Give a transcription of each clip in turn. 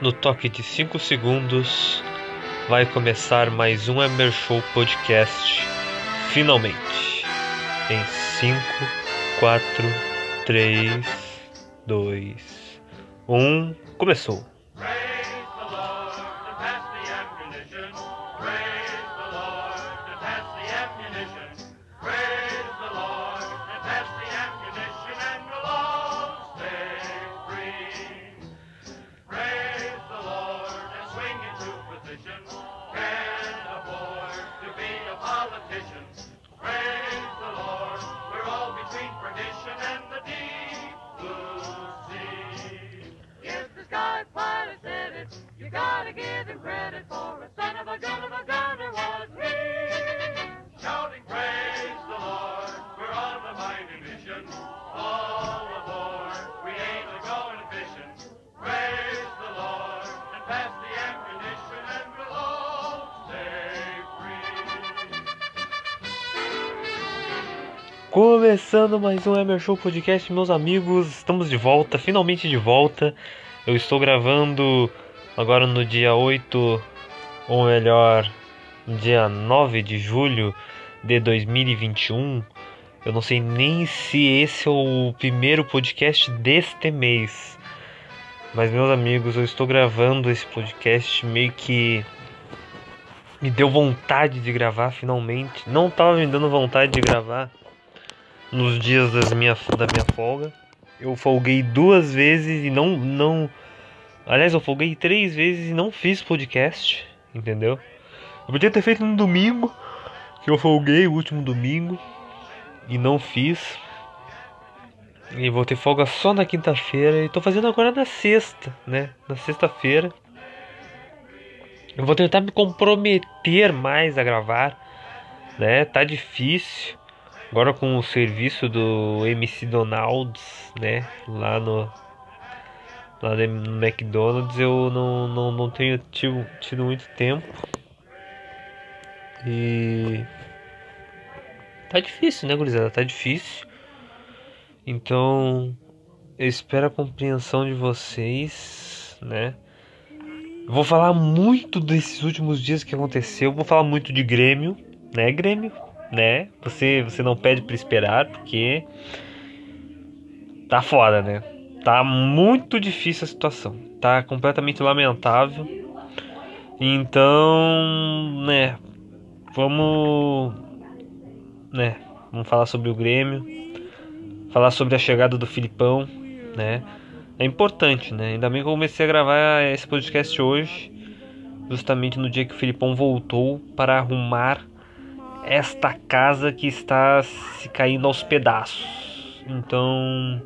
No toque de 5 segundos, vai começar mais um Emmer Show Podcast, finalmente, em 5, 4, 3, 2, 1, começou! Começando mais um Emmer Show Podcast, meus amigos, estamos de volta, finalmente de volta. Eu estou gravando agora no dia 8, ou melhor, no dia 9 de julho de 2021. Eu não sei nem se esse é o primeiro podcast deste mês, mas, meus amigos, eu estou gravando esse podcast meio que... me deu vontade de gravar finalmente. Não estava me dando vontade de gravar nos dias da minha folga. Eu folguei 2 vezes e não... Aliás, eu folguei 3 vezes e não fiz podcast, entendeu? Eu podia ter feito no domingo, que eu folguei o último domingo e não fiz. E vou ter folga só na quinta-feira e tô fazendo agora na sexta, né? Na sexta-feira. Eu vou tentar me comprometer mais a gravar, né? Tá difícil. Agora com o serviço do McDonald's, né, lá no McDonald's, eu não tenho tido muito tempo. E tá difícil, né, gurizada? Tá difícil. Então, eu espero a compreensão de vocês, né? Vou falar muito desses últimos dias que aconteceu. Vou falar muito de Grêmio, né, Grêmio? Né? Você não pede pra esperar, porque tá foda, né? Tá muito difícil a situação, tá completamente lamentável. Então, né, vamos falar sobre o Grêmio, falar sobre a chegada do Filipão, né? É importante, né? Ainda bem que eu comecei a gravar esse podcast hoje, justamente no dia que o Filipão voltou para arrumar esta casa que está se caindo aos pedaços. Então,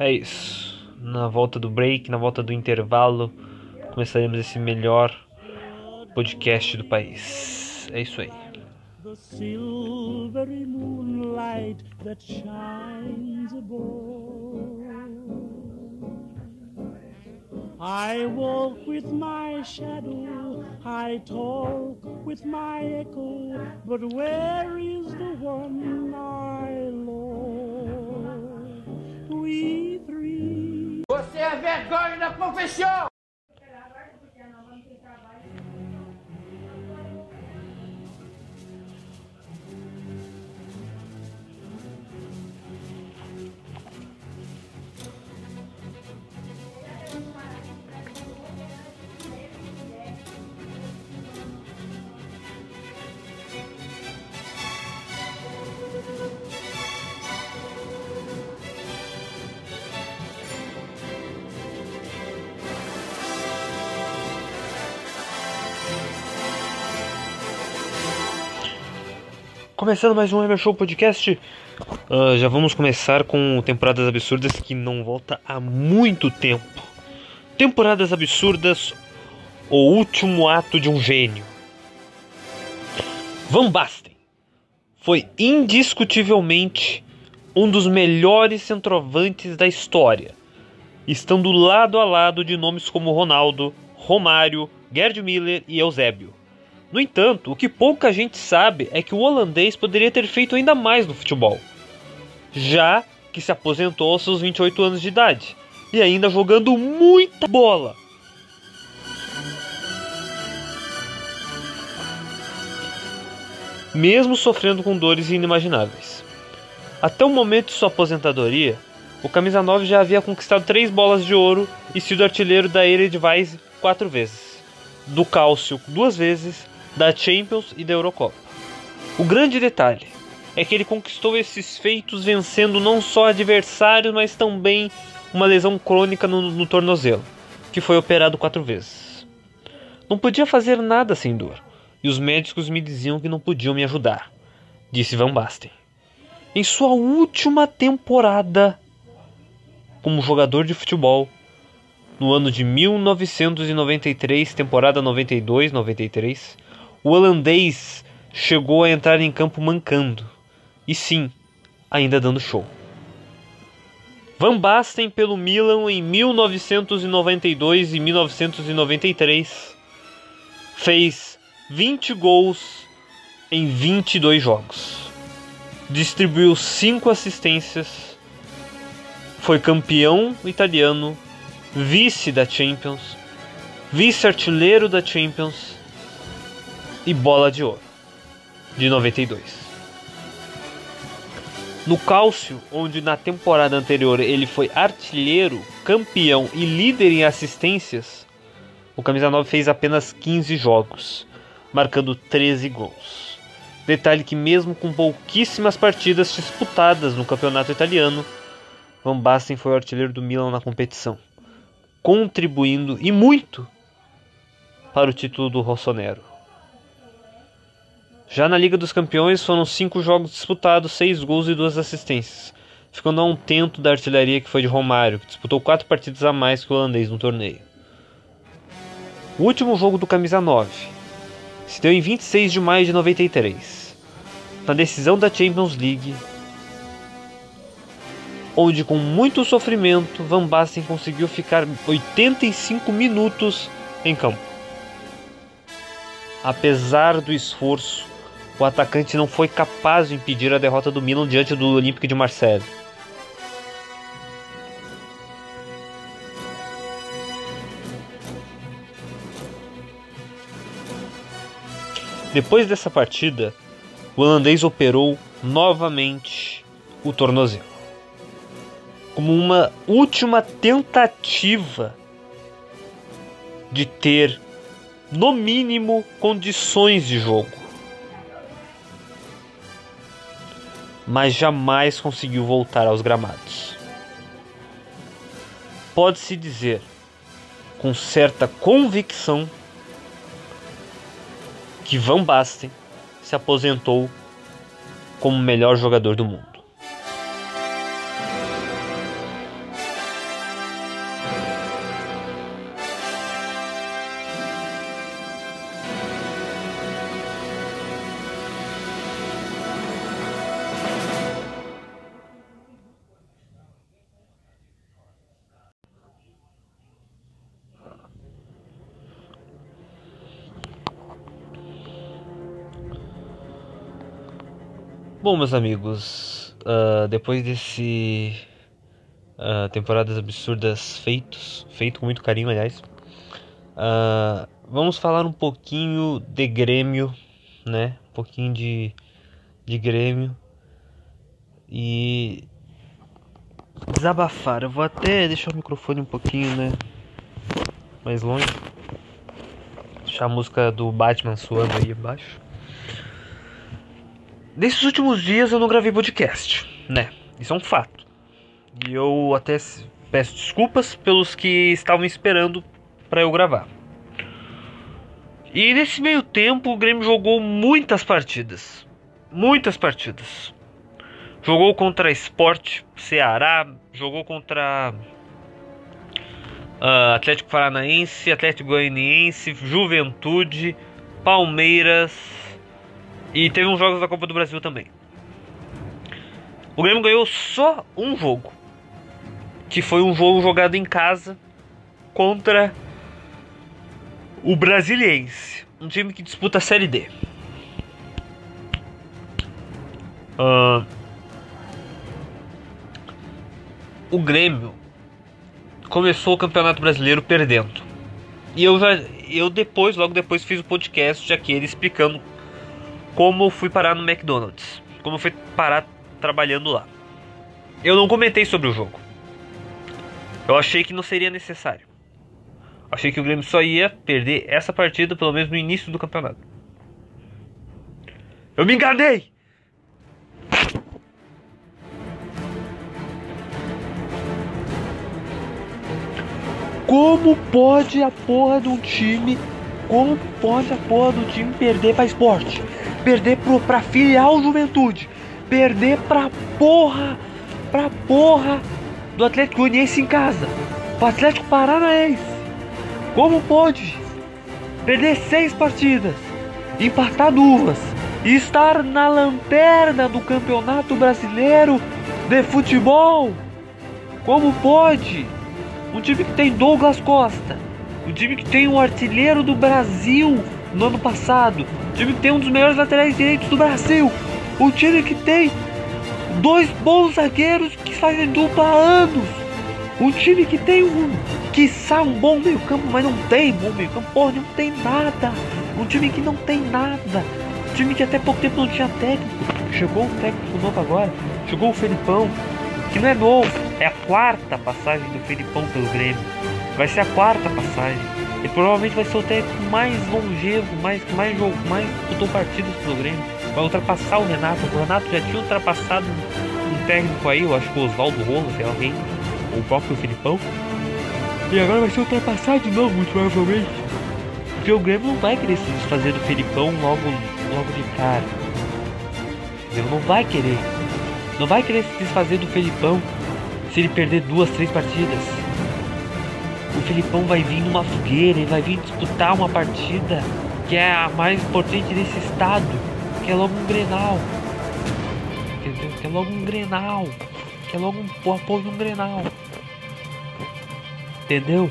é isso. Na volta do break, na volta do intervalo, começaremos esse melhor podcast do país. É isso aí. The silvery moonlight that shines above. I walk with my shadow, I talk with my echo, but where is the one I love? We three. Você é vergonha da profissão! Começando mais um Emmer Show Podcast, já vamos começar com Temporadas Absurdas, que não volta há muito tempo. Temporadas Absurdas, o último ato de um gênio. Van Basten foi indiscutivelmente um dos melhores centroavantes da história, estando lado a lado de nomes como Ronaldo, Romário, Gerd Müller e Eusébio. No entanto, o que pouca gente sabe é que o holandês poderia ter feito ainda mais no futebol, já que se aposentou aos seus 28 anos de idade, e ainda jogando muita bola. mesmo sofrendo com dores inimagináveis. Até o momento de sua aposentadoria, o camisa 9 já havia conquistado 3 bolas de ouro e sido artilheiro da Eredivisie 4 vezes, do Cálcio 2 vezes, da Champions e da Eurocopa. O grande detalhe é que ele conquistou esses feitos vencendo não só adversários, mas também uma lesão crônica no tornozelo, que foi operado 4 vezes. Não podia fazer nada sem dor, e os médicos me diziam que não podiam me ajudar, disse Van Basten. Em sua última temporada como jogador de futebol, no ano de 1993, temporada 92-93, o holandês chegou a entrar em campo mancando, e sim, ainda dando show. Van Basten pelo Milan em 1992 e 1993 fez 20 gols em 22 jogos, distribuiu 5 assistências, foi campeão italiano, vice da Champions, vice-artilheiro da Champions e bola de ouro de 92. No Cálcio, onde na temporada anterior ele foi artilheiro, campeão e líder em assistências, o camisa 9 fez apenas 15 jogos, marcando 13 gols. Detalhe que mesmo com pouquíssimas partidas disputadas no campeonato italiano, Van Basten foi o artilheiro do Milan na competição, contribuindo e muito para o título do rossonero. Já na Liga dos Campeões foram 5 jogos disputados, 6 gols e 2 assistências, ficando a um tento da artilharia que foi de Romário, que disputou 4 partidas a mais que o holandês no torneio. O último jogo do camisa 9 se deu em 26 de maio de 93, na decisão da Champions League, onde com muito sofrimento Van Basten conseguiu ficar 85 minutos em campo. Apesar do esforço, o atacante não foi capaz de impedir a derrota do Milan diante do Olympique de Marseille. Depois dessa partida, o holandês operou novamente o tornozelo, como uma última tentativa de ter, no mínimo, condições de jogo, mas jamais conseguiu voltar aos gramados. Pode-se dizer, com certa convicção, que Van Basten se aposentou como o melhor jogador do mundo. Bom, meus amigos, depois desse Temporadas Absurdas feito com muito carinho, aliás, vamos falar um pouquinho de Grêmio, né? Um pouquinho de Grêmio e desabafar. Eu vou até deixar o microfone um pouquinho, né, mais longe, deixar a música do Batman suando aí abaixo. Nesses últimos dias eu não gravei podcast, né? Isso é um fato. E eu até peço desculpas pelos que estavam esperando pra eu gravar. E nesse meio tempo o Grêmio jogou muitas partidas. Muitas partidas. Jogou contra Sport, Ceará, jogou contra Atlético Paranaense, Atlético Goianiense, Juventude, Palmeiras. E teve uns jogos da Copa do Brasil também. O Grêmio ganhou só um jogo, que foi um jogo jogado em casa contra o Brasiliense, um time que disputa a Série D. O Grêmio começou o Campeonato Brasileiro perdendo. E eu depois, logo depois, fiz o podcast já que ele explicando como fui parar no McDonald's, como fui parar trabalhando lá. Eu não comentei sobre o jogo. Eu achei que não seria necessário. Achei que o Grêmio só ia perder essa partida, pelo menos no início do campeonato. Eu me enganei! Como pode a porra do time perder pra Sport? Perder pra filial Juventude? Perder pra porra do Atlético Paranaense em casa? Pro Atlético Paranaense? Como pode perder 6 partidas, empatar 2 e estar na lanterna do Campeonato Brasileiro de Futebol? Como pode um time que tem Douglas Costa, um time que tem um artilheiro do Brasil no ano passado, um time que tem um dos melhores laterais direitos do Brasil, um time que tem 2 bons zagueiros que fazem dupla há anos, um time que tem um bom meio campo, mas não tem bom meio campo, porra, não tem nada, um time que não tem nada, um time que até pouco tempo não tinha técnico, chegou um técnico novo agora, chegou o Felipão, que não é novo, é a 4ª passagem do Felipão pelo Grêmio, vai ser a 4ª passagem, ele provavelmente vai ser o técnico mais longevo, mais disputou partidas pelo Grêmio, vai ultrapassar o Renato já tinha ultrapassado um técnico aí, eu acho que o Oswaldo Rolo, sei lá quem, ou o próprio Felipão. E agora vai ser ultrapassado de novo, muito provavelmente. Porque o Grêmio não vai querer se desfazer do Felipão logo de cara. Ele não vai querer. Não vai querer se desfazer do Felipão se ele perder 2, 3 partidas. O Felipão vai vir numa fogueira, ele vai vir disputar uma partida que é a mais importante desse estado. Que é logo um Grenal. Entendeu? Que é logo um Grenal. Que é logo um apoio de um Grenal. Entendeu?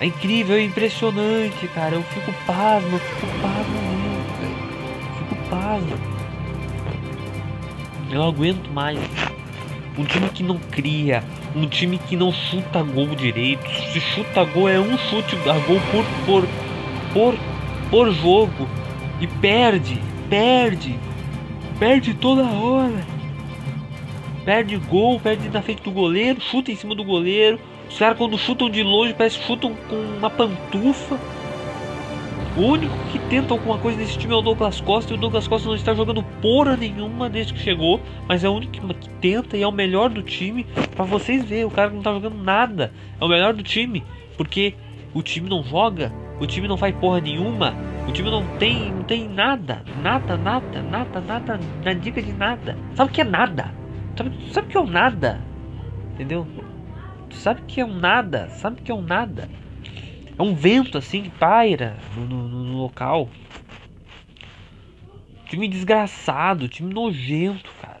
É incrível, é impressionante, cara. Eu fico pasmo. Eu não aguento mais. Um time que não cria, um time que não chuta gol direito. Se chuta gol é um chute a gol por jogo. E perde toda hora. Perde gol, perde na frente do goleiro, chuta em cima do goleiro. Os caras quando chutam de longe, parece que chutam com uma pantufa. O único que tenta alguma coisa nesse time é o Douglas Costa. E o Douglas Costa não está jogando porra nenhuma desde que chegou. Mas é o único que tenta e é o melhor do time. Pra vocês verem, o cara não tá jogando nada. É o melhor do time. Porque o time não joga, o time não faz porra nenhuma. O time não tem nada. Na dica de nada. Sabe o que é nada? Sabe que é um nada? Entendeu? Sabe que é um nada? É um vento assim que paira no local. Time desgraçado, time nojento, cara.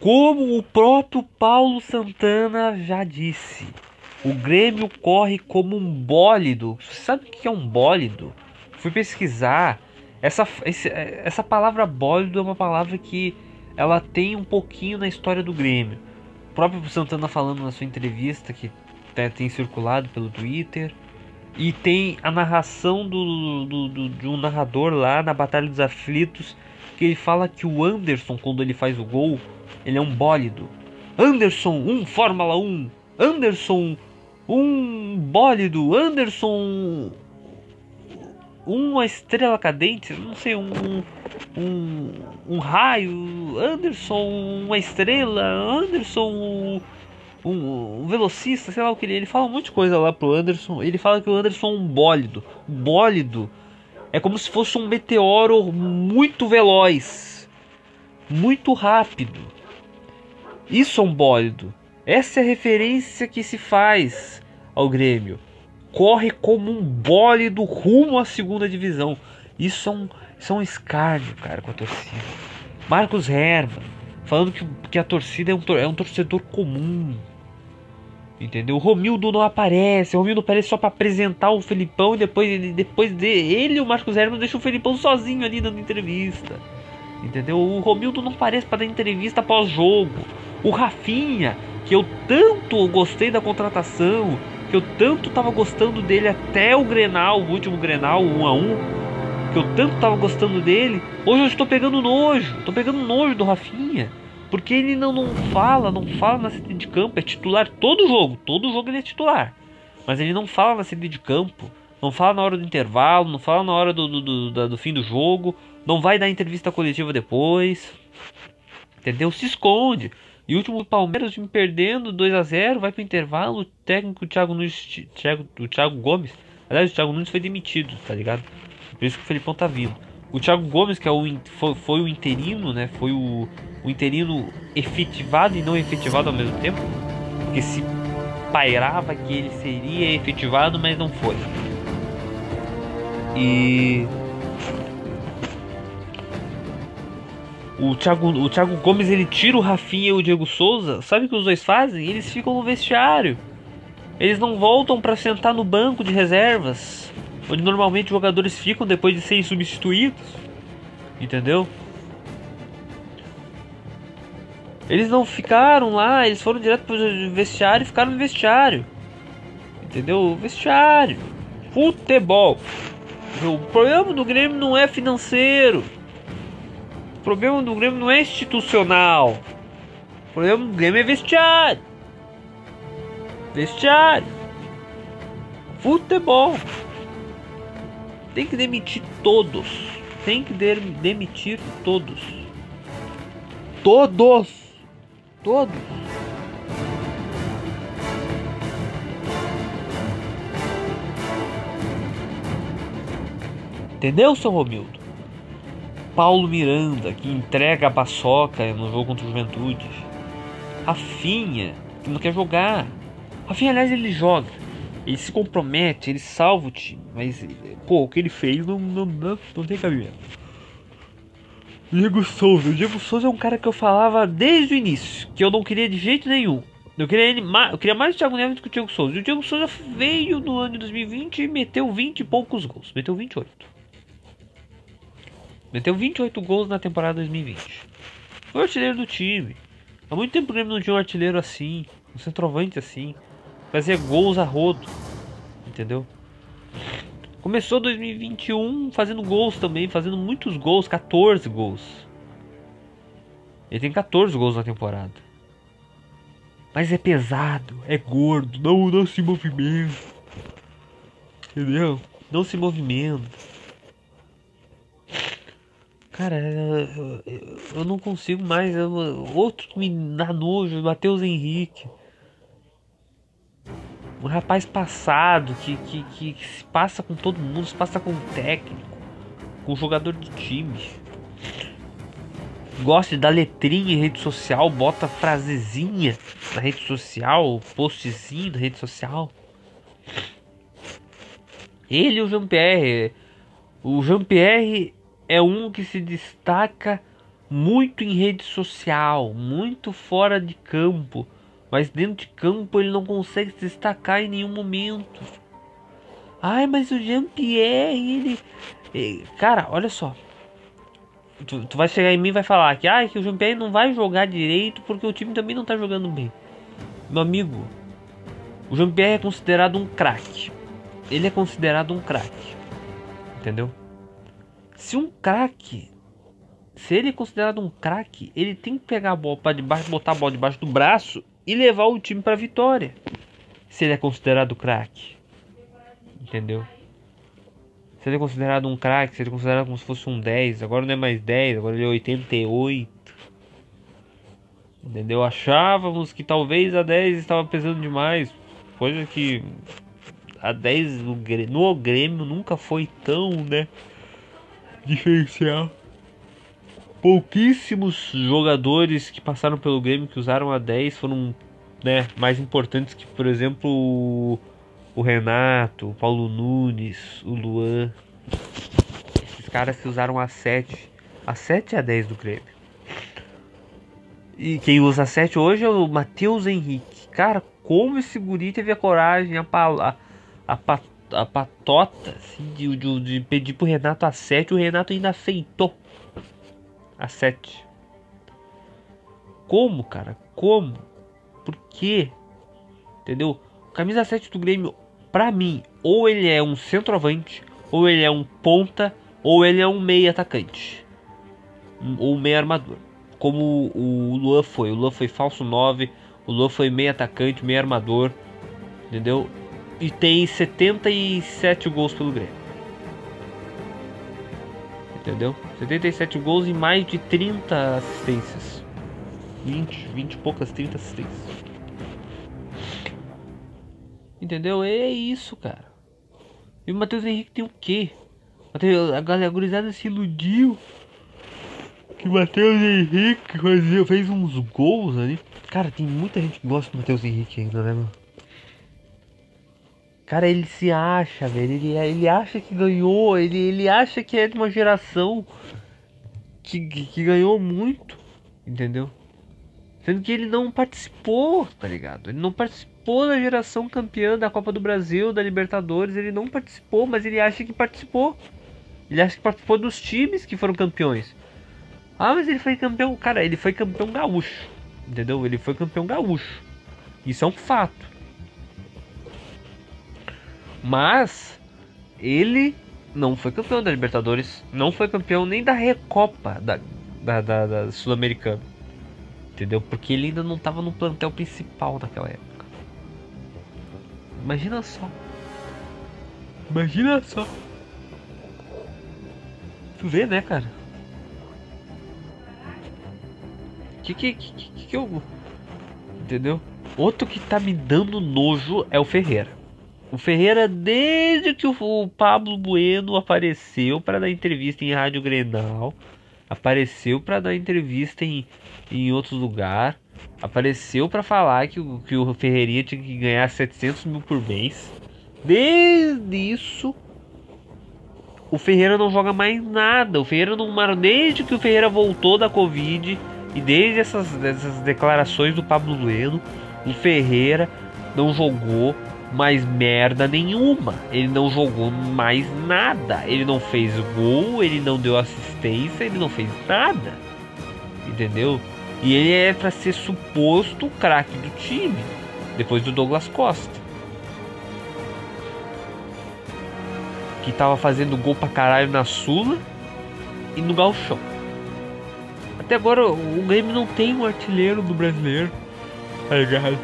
Como o próprio Paulo Santana já disse, o Grêmio corre como um bólido. Você sabe o que é um bólido? Fui pesquisar. Essa palavra bólido é uma palavra que ela tem um pouquinho na história do Grêmio. O próprio Santana falando na sua entrevista, que tem circulado pelo Twitter. E tem a narração de um narrador lá na Batalha dos Aflitos, que ele fala que o Anderson, quando ele faz o gol, ele é um bólido. Anderson, Fórmula 1. Anderson, bólido. Anderson, uma estrela cadente. Não sei, um raio, Anderson, uma estrela, Anderson, um velocista, sei lá o que ele fala um monte de coisa lá pro Anderson. Ele fala que o Anderson é um bólido. Bólido é como se fosse um meteoro muito veloz, muito rápido. Isso é um bólido. Essa é a referência que se faz ao Grêmio. Corre como um bólido rumo à segunda divisão. Isso é um escárnio, cara, com a torcida. Marcos Herman falando que a torcida é um torcedor comum. Entendeu? O Romildo não aparece. O Romildo aparece só pra apresentar o Felipão. E depois ele e o Marcos Herman deixam o Felipão sozinho ali dando entrevista. Entendeu? O Romildo não aparece pra dar entrevista pós-jogo. O Rafinha, que eu tanto gostei da contratação, que eu tanto tava gostando dele até o Grenal, o último Grenal, 1-1, que eu tanto tava gostando dele, hoje eu estou pegando nojo, do Rafinha, porque ele não fala na saída de campo, é titular todo jogo ele é titular, mas ele não fala na saída de campo, não fala na hora do intervalo, não fala na hora do fim do jogo, não vai dar entrevista coletiva depois, entendeu? Se esconde. E o último Palmeiras, o time perdendo 2-0, vai pro intervalo, o técnico Thiago Gomes, aliás, o Thiago Nunes foi demitido, tá ligado? Por isso que o Felipão tá vindo. O Thiago Gomes, que foi o interino, né? Foi o interino efetivado e não efetivado ao mesmo tempo, porque se pairava que ele seria efetivado, mas não foi. E o Thiago Gomes, ele tira o Rafinha e o Diego Souza. Sabe o que os dois fazem? Eles ficam no vestiário. Eles não voltam para sentar no banco de reservas, onde normalmente os jogadores ficam depois de serem substituídos. Entendeu? Eles não ficaram lá, eles foram direto pro vestiário e ficaram no vestiário. Entendeu? Vestiário. Futebol. O problema do Grêmio não é financeiro. O problema do Grêmio não é institucional. O problema do Grêmio é vestiário. Vestiário. Futebol. Tem que demitir todos. Todos. Entendeu, seu Romildo? Paulo Miranda, que entrega a paçoca no jogo contra o Juventude. Rafinha, que não quer jogar. Rafinha, aliás, ele joga. Ele se compromete, ele salva o time. Mas, pô, o que ele fez não tem cabimento. O Diego Souza é um cara que eu falava desde o início, que eu não queria de jeito nenhum. Eu queria mais o Thiago Neves do que o Diego Souza. E o Diego Souza veio no ano de 2020 e meteu 20 e poucos gols. Meteu 28. Meteu 28 gols na temporada 2020. Foi o artilheiro do time. Há muito tempo o Grêmio não tinha um artilheiro assim, um centroavante assim. Fazia gols a rodo. Entendeu? Começou 2021 fazendo gols também, fazendo muitos gols, 14 gols. Ele tem 14 gols na temporada. Mas é pesado, é gordo, não se movimenta. Entendeu? Não se movimenta. Cara, eu não consigo mais. Outro que me dá nojo, Matheus Henrique. Um rapaz passado, que se passa com todo mundo, se passa com o técnico, com o jogador do time. Gosta de dar letrinha em rede social, bota frasezinha na rede social, postzinho na rede social. Ele e o Jean-Pierre. O Jean-Pierre é um que se destaca muito em rede social, muito fora de campo. Mas dentro de campo ele não consegue se destacar em nenhum momento. Ai, mas o Jean-Pierre, ele... Cara, olha só. Tu vai chegar em mim e vai falar que, que o Jean-Pierre não vai jogar direito porque o time também não tá jogando bem. Meu amigo, o Jean-Pierre é considerado um craque. Ele é considerado um craque. Entendeu? Se ele é considerado um craque, ele tem que pegar a bola pra debaixo, botar a bola debaixo do braço e levar o time pra vitória. Se ele é considerado craque. Entendeu? Se ele é considerado um craque, se ele é considerado como se fosse um 10. Agora não é mais 10, agora ele é 88. Entendeu? Achávamos que talvez a 10 estava pesando demais. Coisa que a 10 no Grêmio nunca foi tão, né? Diferencial. Pouquíssimos jogadores que passaram pelo Grêmio que usaram a 10 foram, né, mais importantes que, por exemplo, o Renato, o Paulo Nunes, o Luan. Esses caras que usaram a 7. A 7 é a 10 do Grêmio. E quem usa a 7 hoje é o Matheus Henrique. Cara, como esse guri teve a coragem, a patota assim, de pedir pro Renato a 7. O Renato ainda aceitou. A 7. Como, cara? Como? Por quê? Entendeu? Camisa 7 do Grêmio, pra mim, ou ele é um centroavante, ou ele é um ponta, ou ele é um meia atacante, ou meia armador. Como o Luan foi. O Luan foi falso 9, o Luan foi meia atacante, meia armador, entendeu? E tem 77 gols pelo Grêmio. Entendeu? 77 gols e mais de 30 assistências. 20 e poucas, 30 assistências. Entendeu? É isso, cara. E o Matheus Henrique tem o quê? A galera gurizada se iludiu que o Matheus Henrique fez uns gols ali. Cara, tem muita gente que gosta do Matheus Henrique ainda, né, mano? Cara, ele se acha, velho. Ele acha que ganhou. Ele acha que é de uma geração que ganhou muito. Entendeu? Sendo que ele não participou, tá ligado? Ele não participou da geração campeã da Copa do Brasil, da Libertadores. Ele não participou, mas ele acha que participou. Ele acha que participou dos times que foram campeões. Ah, mas ele foi campeão... Cara, ele foi campeão gaúcho. Entendeu? Ele foi campeão gaúcho. Isso é um fato. Mas ele não foi campeão da Libertadores, não foi campeão nem da Recopa da Sul-Americana, entendeu? Porque ele ainda não estava no plantel principal naquela época. Imagina só. Imagina só. Tu vê, né, cara? Que eu... Entendeu? Outro que tá me dando nojo é o Ferreira. O Ferreira, desde que o Pablo Bueno apareceu para dar entrevista em Rádio Grenal, apareceu para dar entrevista em outro lugar, apareceu para falar que o Ferreirinha tinha que ganhar 700 mil por mês. Desde isso, o Ferreira não joga mais nada. O Ferreira não... Desde que o Ferreira voltou da Covid e desde essas declarações do Pablo Bueno, o Ferreira não jogou mais merda nenhuma. Ele não jogou mais nada. Ele não fez gol, ele não deu assistência, ele não fez nada. Entendeu? E ele é pra ser suposto o craque do time, depois do Douglas Costa, que tava fazendo gol pra caralho na Sula e no Gauchão. Até agora o Grêmio não tem um artilheiro do brasileiro. Tá ligado?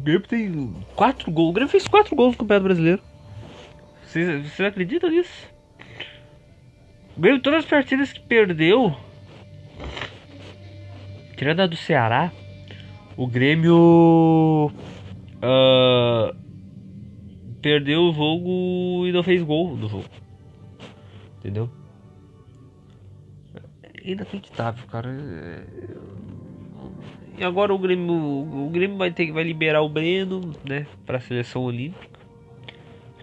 O Grêmio tem 4 gols. O Grêmio fez 4 gols no Campeonato Brasileiro. Você acredita nisso? O Grêmio, todas as partidas que perdeu, tirando a do Ceará, o Grêmio perdeu o jogo e não fez gol no jogo. Entendeu? É inacreditável, cara. E agora o Grêmio vai liberar o Breno, né, para a seleção olímpica,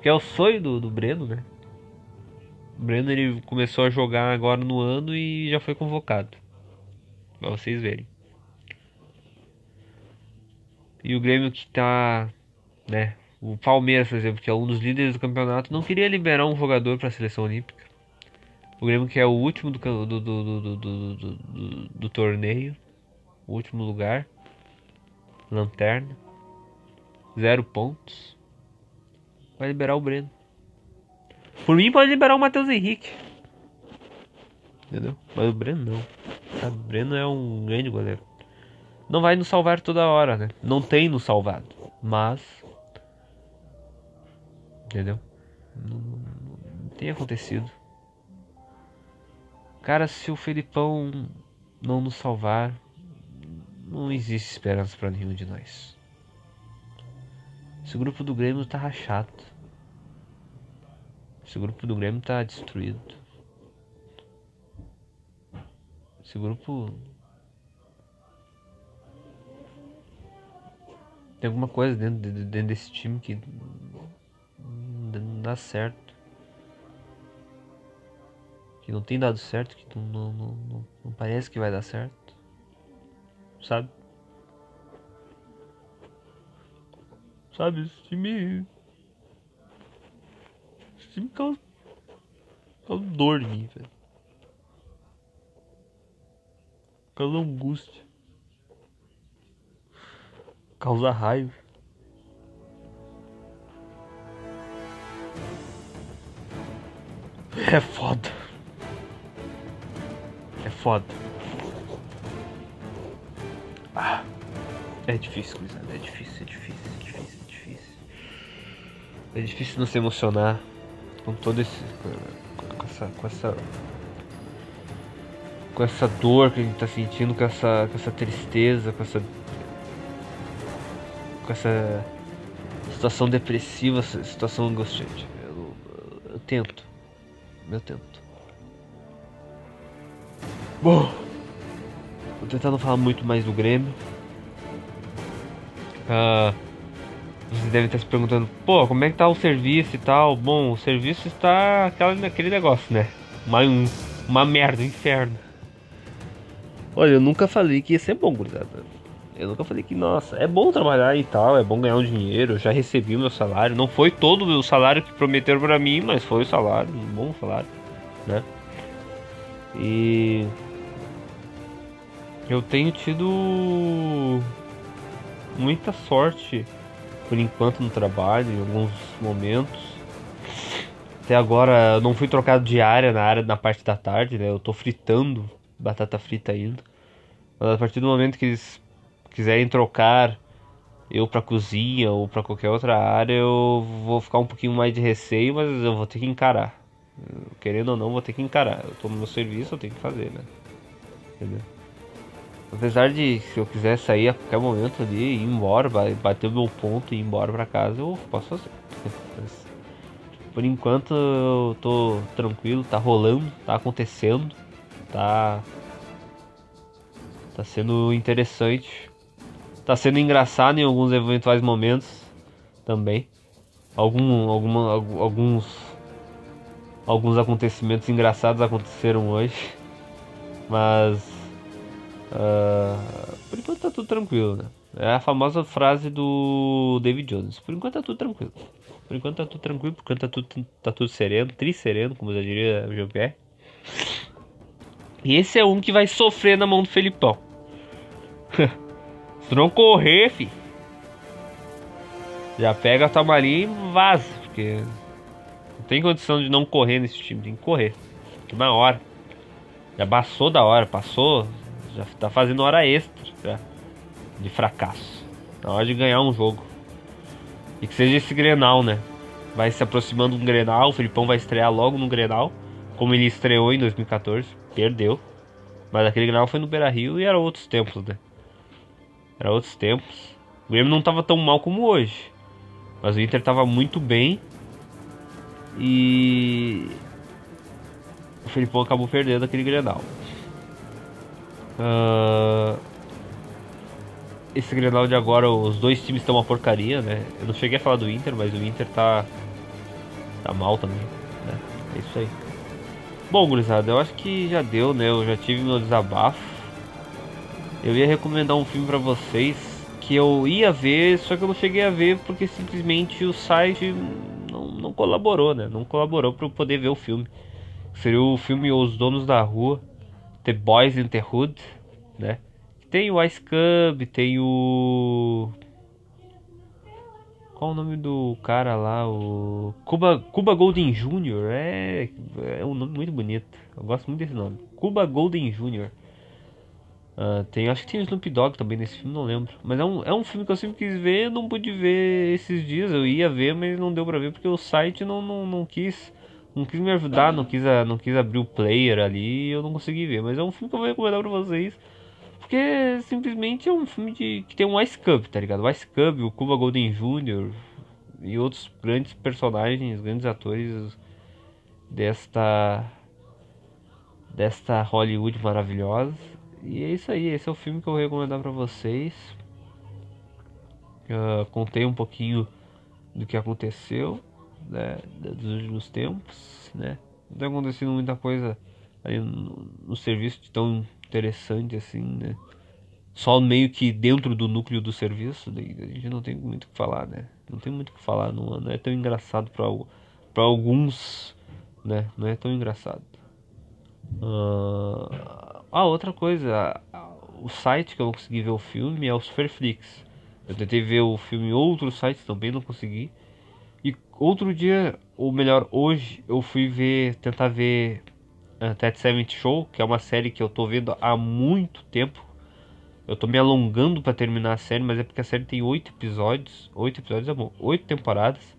que é o sonho do Breno, né? O Breno, ele começou a jogar agora no ano e já foi convocado, para vocês verem. E o Grêmio, que tá, né, o Palmeiras, por exemplo, que é um dos líderes do campeonato, não queria liberar um jogador para a seleção olímpica. O Grêmio, que é o último do torneio, o último lugar, lanterna, 0 pontos, vai liberar o Breno. Por mim, pode liberar o Matheus Henrique, entendeu? Mas o Breno não, sabe? O Breno é um grande goleiro, não vai nos salvar toda hora, né? Não tem nos salvado, mas, entendeu? Não tem acontecido. Cara, se o Felipão não nos salvar, não existe esperança para nenhum de nós. Esse grupo do Grêmio tá rachado. Esse grupo do Grêmio tá destruído. Esse grupo... Tem alguma coisa dentro desse time que não dá certo. Que não tem dado certo, que não parece que vai dar certo. Sabe, esse time causa dor em mim, velho. Causa angústia, causa raiva. É foda. É foda. Ah, é difícil, Luizana. É difícil. É difícil não se emocionar com todo esse... Com essa dor que a gente tá sentindo, com essa tristeza, com essa situação depressiva, situação angustiante. Eu tento. Eu tento. Bom, vou tentar não falar muito mais do Grêmio. Vocês devem estar se perguntando, pô, como é que tá o serviço e tal? Bom, o serviço está aquele negócio, né? Uma merda, um inferno. Olha, eu nunca falei que ia ser bom, gurizada. Eu nunca falei que, nossa, é bom trabalhar e tal, é bom ganhar um dinheiro. Eu já recebi o meu salário. Não foi todo o meu salário que prometeram pra mim, mas foi o salário, um bom salário, né? E... eu tenho tido muita sorte, por enquanto, no trabalho, em alguns momentos. Até agora, eu não fui trocado de área, na parte da tarde, né? Eu tô fritando batata frita ainda. Mas a partir do momento que eles quiserem trocar eu pra cozinha ou pra qualquer outra área, eu vou ficar um pouquinho mais de receio, mas eu vou ter que encarar. Querendo ou não, vou ter que encarar. Eu tô no meu serviço, eu tenho que fazer, né? Entendeu? Apesar de, se eu quiser sair a qualquer momento ali e ir embora, bater o meu ponto e ir embora pra casa, eu posso fazer. Mas, por enquanto, eu tô tranquilo, tá rolando, tá acontecendo, tá sendo interessante, tá sendo engraçado em alguns eventuais momentos também. Alguns acontecimentos engraçados aconteceram hoje, mas por enquanto tá tudo tranquilo, né? É a famosa frase do David Jones, por enquanto tá tudo tranquilo, por enquanto tá tudo tranquilo, por enquanto tá tudo sereno, tri-sereno, como eu já diria o Jean-Pierre. E esse é um que vai sofrer na mão do Felipão. Se não correr, fi, já pega a tua malinha e vaza. Porque não tem condição de não correr nesse time. Tem que correr. Porque na hora. Já passou da hora. Passou. Já tá fazendo hora extra. Já, de fracasso. Na hora de ganhar um jogo. E que seja esse Grenal, né? Vai se aproximando do Grenal. O Felipão vai estrear logo no Grenal. Como ele estreou em 2014. Perdeu, mas aquele Grenal foi no Beira-Rio e eram outros tempos, né? Era outros tempos. O Grêmio não tava tão mal como hoje, mas o Inter tava muito bem e o Felipão acabou perdendo aquele Grenal. Esse Grenal de agora, os dois times estão uma porcaria, né? Eu não cheguei a falar do Inter, mas o Inter tá mal também, né? É isso aí. Bom, gurizada, eu acho que já deu, né? Eu já tive meu desabafo. Eu ia recomendar um filme pra vocês que eu ia ver, só que eu não cheguei a ver porque simplesmente o site não colaborou, né? Não colaborou pra eu poder ver o filme. Seria o filme Os Donos da Rua, The Boys in the Hood, né? Tem o Ice Cube, tem o... qual o nome do cara lá? O Cuba Gooding Jr. É um nome muito bonito. Eu gosto muito desse nome. Cuba Gooding Jr. Acho que tem o Snoop Dogg também nesse filme, não lembro. Mas é um filme que eu sempre quis ver, não pude ver esses dias. Eu ia ver, mas não deu pra ver porque o site não quis me ajudar, não quis abrir o player ali e eu não consegui ver. Mas é um filme que eu vou recomendar pra vocês. Porque simplesmente é um filme que tem um Ice Cube, tá ligado? O Ice Cube, o Cuba Gooding Jr. e outros grandes personagens, grandes atores desta Hollywood maravilhosa. E é isso aí, esse é o filme que eu vou recomendar pra vocês. Contei um pouquinho do que aconteceu, né, dos últimos tempos, né? Não tá acontecendo muita coisa ali no serviço de tão interessante assim, né? Só meio que dentro do núcleo do serviço, a gente não tem muito o que falar, né? Não tem muito o que falar, não é tão engraçado pra alguns, né? Não é tão engraçado. Outra coisa, o site que eu não consegui ver o filme é o Superflix. Eu tentei ver o filme em outros sites também, não consegui. E outro dia, ou melhor, hoje, eu fui tentar ver That 70 Show, que é uma série que eu tô vendo há muito tempo. Eu tô me alongando pra terminar a série, mas é porque a série tem 8 episódios. 8 episódios é bom, 8 temporadas.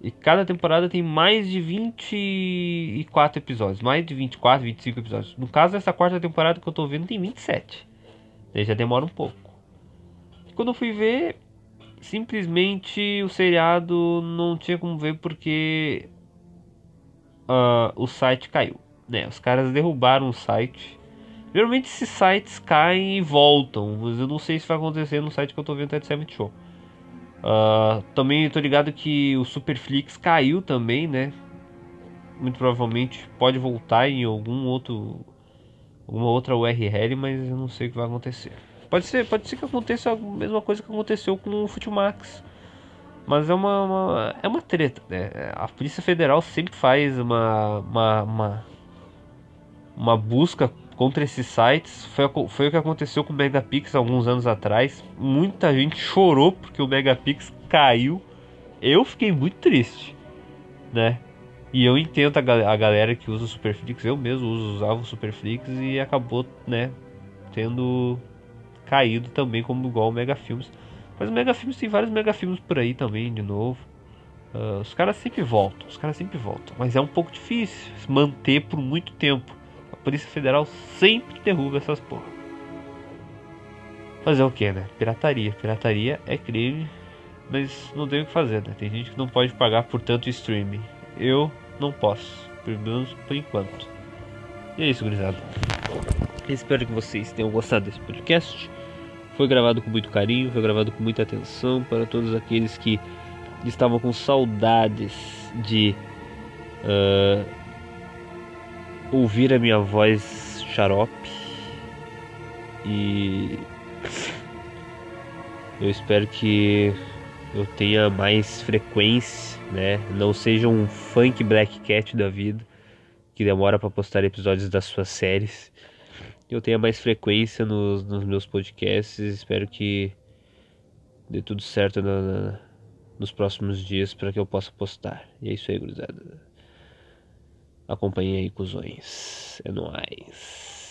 E cada temporada tem mais de 24 episódios. Mais de 24, 25 episódios. No caso, essa quarta temporada que eu tô vendo tem 27. Daí já demora um pouco. E quando eu fui ver, simplesmente o seriado não tinha como ver porque o site caiu. Né? Os caras derrubaram o site. Geralmente esses sites caem e voltam, mas eu não sei se vai acontecer no site que eu tô vendo, That 70 Show. Também tô ligado que o Superflix caiu também, né? Muito provavelmente pode voltar em alguma outra URL, mas eu não sei o que vai acontecer. Pode ser que aconteça a mesma coisa que aconteceu com o Futimax. Mas é uma treta, né? A Polícia Federal sempre faz uma busca contra esses sites. Foi o que aconteceu com o Megapix alguns anos atrás. Muita gente chorou porque o Megapix caiu. Eu fiquei muito triste, né? E eu entendo a galera que usa o Superflix. Eu mesmo usava o Superflix e acabou, né, tendo caído também, como igual o Megafilmes. Mas o Megafilmes tem vários Megafilmes por aí também, de novo. Os caras sempre voltam. Mas é um pouco difícil manter por muito tempo. A Polícia Federal sempre derruba essas porra. Fazer o que, né? Pirataria é crime, mas não tem o que fazer, né? Tem gente que não pode pagar por tanto streaming. Eu não posso, pelo menos por enquanto. E é isso, gurizada. Espero que vocês tenham gostado desse podcast. Foi gravado com muito carinho, foi gravado com muita atenção, para todos aqueles que estavam com saudades de ouvir a minha voz xarope. E eu espero que eu tenha mais frequência, né? Não seja um funk black cat da vida, que demora para postar episódios das suas séries. Eu tenha mais frequência nos meus podcasts. Espero que dê tudo certo nos próximos dias para que eu possa postar. E é isso aí, gurizada. Acompanhe aí, cuzões. É nóis.